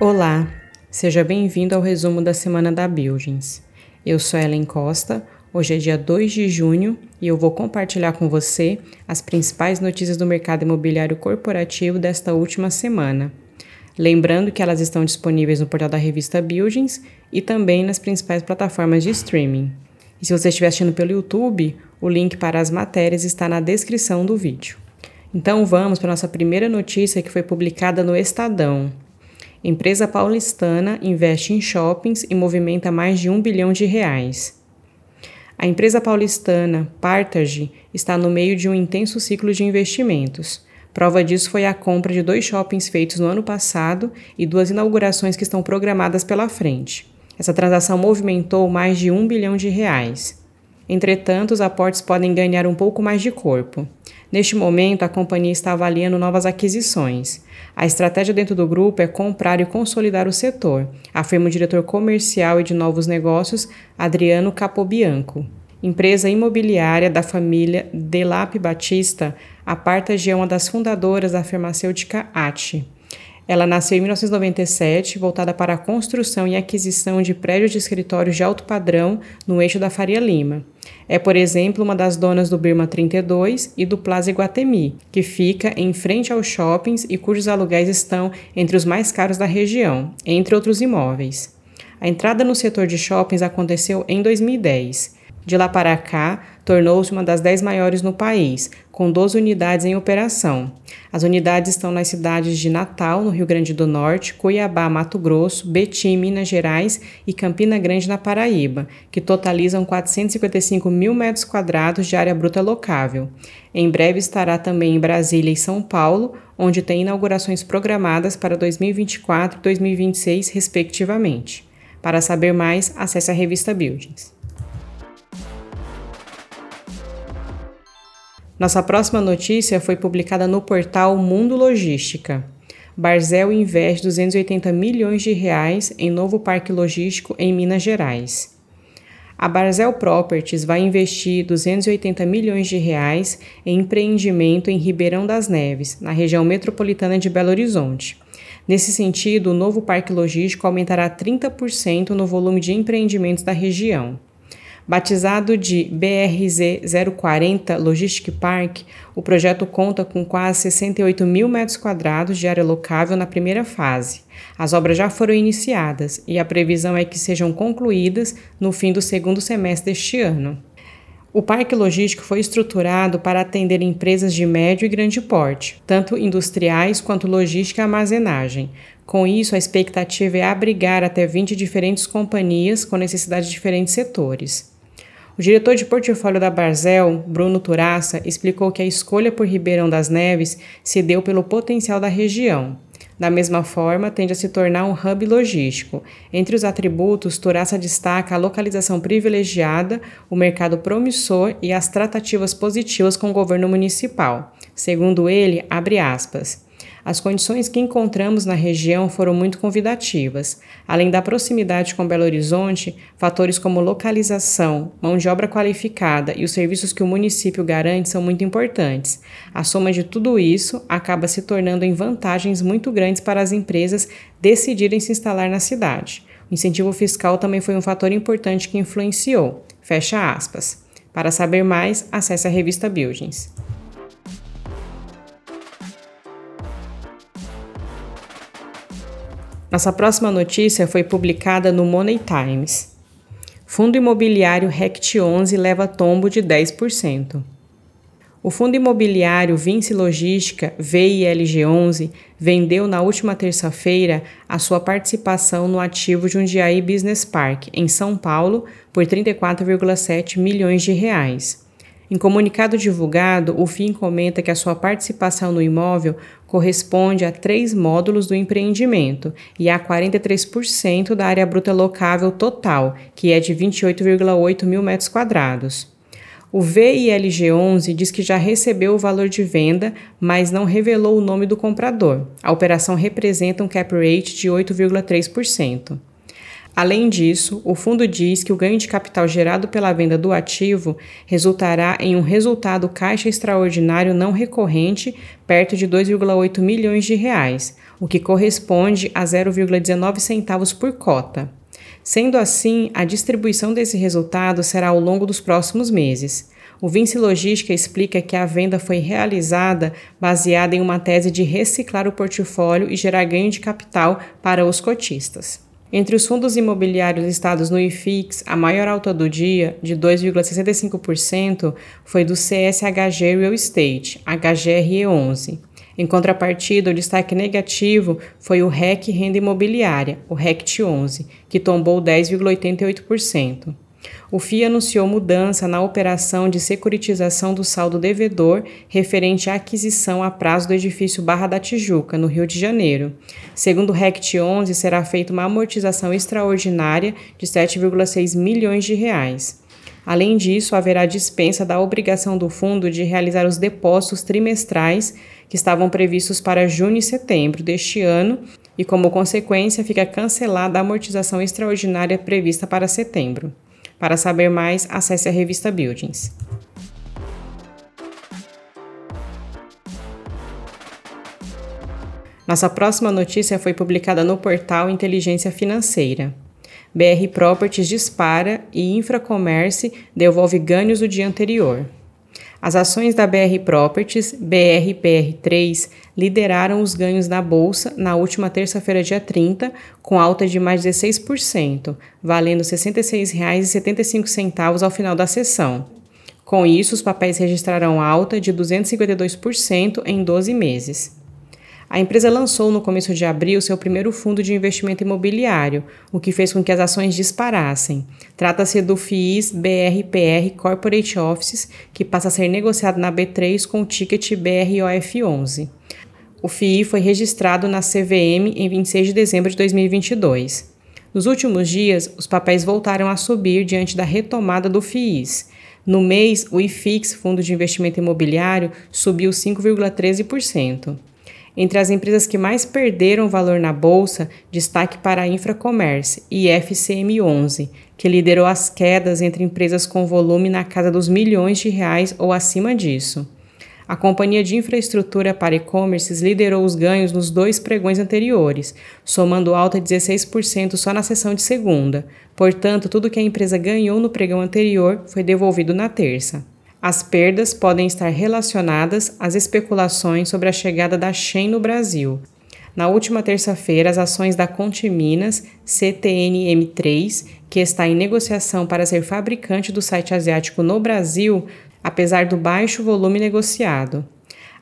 Olá, seja bem-vindo ao resumo da semana da Buildings. Eu sou Helen Costa, hoje é dia 2 de junho e eu vou compartilhar com você as principais notícias do mercado imobiliário corporativo desta última semana. Lembrando que elas estão disponíveis no portal da revista Buildings e também nas principais plataformas de streaming. E se você estiver assistindo pelo YouTube, o link para as matérias está na descrição do vídeo. Então vamos para a nossa primeira notícia que foi publicada no Estadão. Empresa paulistana investe em shoppings e movimenta mais de R$1 bilhão. A empresa paulistana Partage está no meio de um intenso ciclo de investimentos. Prova disso foi a compra de 2 shoppings feitos no ano passado e 2 inaugurações que estão programadas pela frente. Essa transação movimentou mais de R$1 bilhão. Entretanto, os aportes podem ganhar um pouco mais de corpo. Neste momento, a companhia está avaliando novas aquisições. A estratégia dentro do grupo é comprar e consolidar o setor, afirma o diretor comercial e de novos negócios, Adriano Capobianco. Empresa imobiliária da família Delap Batista, a Partage é uma das fundadoras da farmacêutica Ati. Ela nasceu em 1997, voltada para a construção e aquisição de prédios de escritórios de alto padrão no eixo da Faria Lima. É, por exemplo, uma das donas do Birma 32 e do Plaza Iguatemi, que fica em frente aos shoppings e cujos aluguéis estão entre os mais caros da região, entre outros imóveis. A entrada no setor de shoppings aconteceu em 2010. De lá para cá, tornou-se uma das 10 maiores no país, com 12 unidades em operação. As unidades estão nas cidades de Natal, no Rio Grande do Norte, Cuiabá, Mato Grosso, Betim, Minas Gerais e Campina Grande, na Paraíba, que totalizam 455 mil metros quadrados de área bruta locável. Em breve estará também em Brasília e São Paulo, onde tem inaugurações programadas para 2024 e 2026, respectivamente. Para saber mais, acesse a revista Buildings. Nossa próxima notícia foi publicada no portal Mundo Logística. Barzel investe R$280 milhões em novo parque logístico em Minas Gerais. A Barzel Properties vai investir R$280 milhões em empreendimento em Ribeirão das Neves, na região metropolitana de Belo Horizonte. Nesse sentido, o novo parque logístico aumentará 30% no volume de empreendimentos da região. Batizado de BRZ040 Logistic Park, o projeto conta com quase 68 mil metros quadrados de área locável na primeira fase. As obras já foram iniciadas e a previsão é que sejam concluídas no fim do segundo semestre deste ano. O parque logístico foi estruturado para atender empresas de médio e grande porte, tanto industriais quanto logística e armazenagem. Com isso, a expectativa é abrigar até 20 diferentes companhias com necessidades de diferentes setores. O diretor de portfólio da Barzel, Bruno Turaça, explicou que a escolha por Ribeirão das Neves se deu pelo potencial da região. Da mesma forma, tende a se tornar um hub logístico. Entre os atributos, Turaça destaca a localização privilegiada, o mercado promissor e as tratativas positivas com o governo municipal. Segundo ele, abre aspas, as condições que encontramos na região foram muito convidativas. Além da proximidade com Belo Horizonte, fatores como localização, mão de obra qualificada e os serviços que o município garante são muito importantes. A soma de tudo isso acaba se tornando em vantagens muito grandes para as empresas decidirem se instalar na cidade. O incentivo fiscal também foi um fator importante que influenciou. Fecha aspas. Para saber mais, acesse a revista Buildings. Nossa próxima notícia foi publicada no Money Times. Fundo imobiliário RECT11 leva tombo de 10%. O fundo imobiliário Vinci Logística, VILG11, vendeu na última terça-feira a sua participação no ativo Jundiaí Business Park, em São Paulo, por R$34,7 milhões. Em comunicado divulgado, o FIM comenta que a sua participação no imóvel corresponde a 3 módulos do empreendimento e a 43% da área bruta locável total, que é de 28,8 mil metros quadrados. O VILG11 diz que já recebeu o valor de venda, mas não revelou o nome do comprador. A operação representa um cap rate de 8,3%. Além disso, o fundo diz que o ganho de capital gerado pela venda do ativo resultará em um resultado caixa extraordinário não recorrente perto de 2,8 milhões de reais, o que corresponde a 0,19 centavos por cota. Sendo assim, a distribuição desse resultado será ao longo dos próximos meses. O Vinci Logística explica que a venda foi realizada baseada em uma tese de reciclar o portfólio e gerar ganho de capital para os cotistas. Entre os fundos imobiliários listados no IFIX, a maior alta do dia, de 2,65%, foi do CSHG Real Estate, HGRE11. Em contrapartida, o destaque negativo foi o REC Renda Imobiliária, o RECT11, que tombou 10,88%. O FII anunciou mudança na operação de securitização do saldo devedor referente à aquisição a prazo do edifício Barra da Tijuca, no Rio de Janeiro. Segundo o RECT11, será feita uma amortização extraordinária de 7,6 milhões de reais. Além disso, haverá dispensa da obrigação do fundo de realizar os depósitos trimestrais que estavam previstos para junho e setembro deste ano e, como consequência, fica cancelada a amortização extraordinária prevista para setembro. Para saber mais, acesse a revista Buildings. Nossa próxima notícia foi publicada no portal Inteligência Financeira. BR Properties dispara e Infracommerce devolve ganhos do dia anterior. As ações da BR Properties, BRPR3, lideraram os ganhos da Bolsa na última terça-feira, dia 30, com alta de mais de 16%, valendo R$ 66,75 ao final da sessão. Com isso, os papéis registraram alta de 252% em 12 meses. A empresa lançou no começo de abril seu primeiro fundo de investimento imobiliário, o que fez com que as ações disparassem. Trata-se do FIIs BRPR Corporate Offices, que passa a ser negociado na B3 com o ticket BROF11. O FII foi registrado na CVM em 26 de dezembro de 2022. Nos últimos dias, os papéis voltaram a subir diante da retomada do FIIs. No mês, o IFIX, Fundo de Investimento Imobiliário, subiu 5,13%. Entre as empresas que mais perderam valor na Bolsa, destaque para a Infracommerce, IFCM3, que liderou as quedas entre empresas com volume na casa dos milhões de reais ou acima disso. A companhia de infraestrutura para e-commerce liderou os ganhos nos dois pregões anteriores, somando alta de 16% só na sessão de segunda. Portanto, tudo que a empresa ganhou no pregão anterior foi devolvido na terça. As perdas podem estar relacionadas às especulações sobre a chegada da Shein no Brasil. Na última terça-feira, as ações da Coteminas, CTNM3, que está em negociação para ser fabricante do site asiático no Brasil, apesar do baixo volume negociado.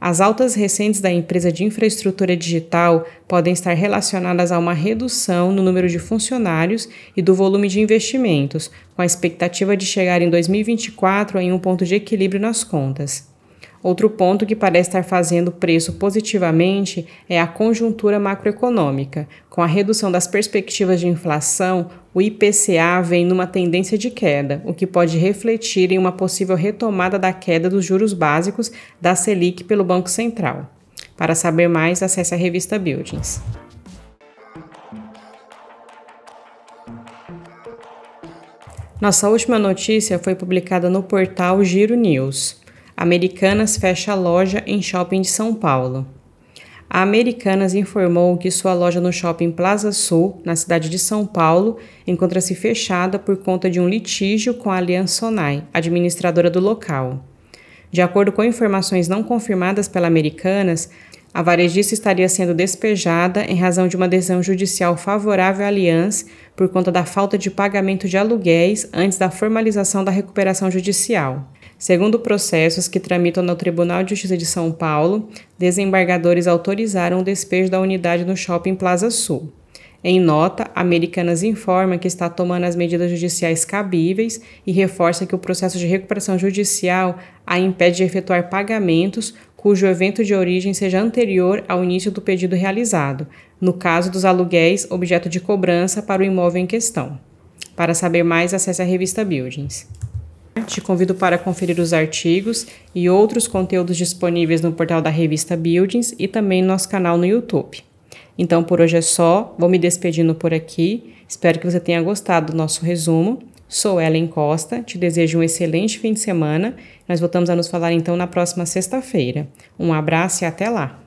As altas recentes da empresa de infraestrutura digital podem estar relacionadas a uma redução no número de funcionários e do volume de investimentos, com a expectativa de chegar em 2024 em um ponto de equilíbrio nas contas. Outro ponto que parece estar fazendo preço positivamente é a conjuntura macroeconômica. Com a redução das perspectivas de inflação, o IPCA vem numa tendência de queda, o que pode refletir em uma possível retomada da queda dos juros básicos da Selic pelo Banco Central. Para saber mais, acesse a revista Buildings. Nossa última notícia foi publicada no portal Giro News. Americanas fecha loja em shopping de São Paulo. A Americanas informou que sua loja no shopping Plaza Sul, na cidade de São Paulo, encontra-se fechada por conta de um litígio com a Aliança Sonay, administradora do local. De acordo com informações não confirmadas pela Americanas, a varejista estaria sendo despejada em razão de uma decisão judicial favorável à Aliança por conta da falta de pagamento de aluguéis antes da formalização da recuperação judicial. Segundo processos que tramitam no Tribunal de Justiça de São Paulo, desembargadores autorizaram o despejo da unidade no Shopping Plaza Sul. Em nota, a Americanas informa que está tomando as medidas judiciais cabíveis e reforça que o processo de recuperação judicial a impede de efetuar pagamentos cujo evento de origem seja anterior ao início do pedido realizado, no caso dos aluguéis objeto de cobrança para o imóvel em questão. Para saber mais, acesse a revista Buildings. Te convido para conferir os artigos e outros conteúdos disponíveis no portal da revista Buildings e também no nosso canal no YouTube. Então, por hoje é só. Vou me despedindo por aqui. Espero que você tenha gostado do nosso resumo. Sou Helen Costa, te desejo um excelente fim de semana. Nós voltamos a nos falar então na próxima sexta-feira. Um abraço e até lá!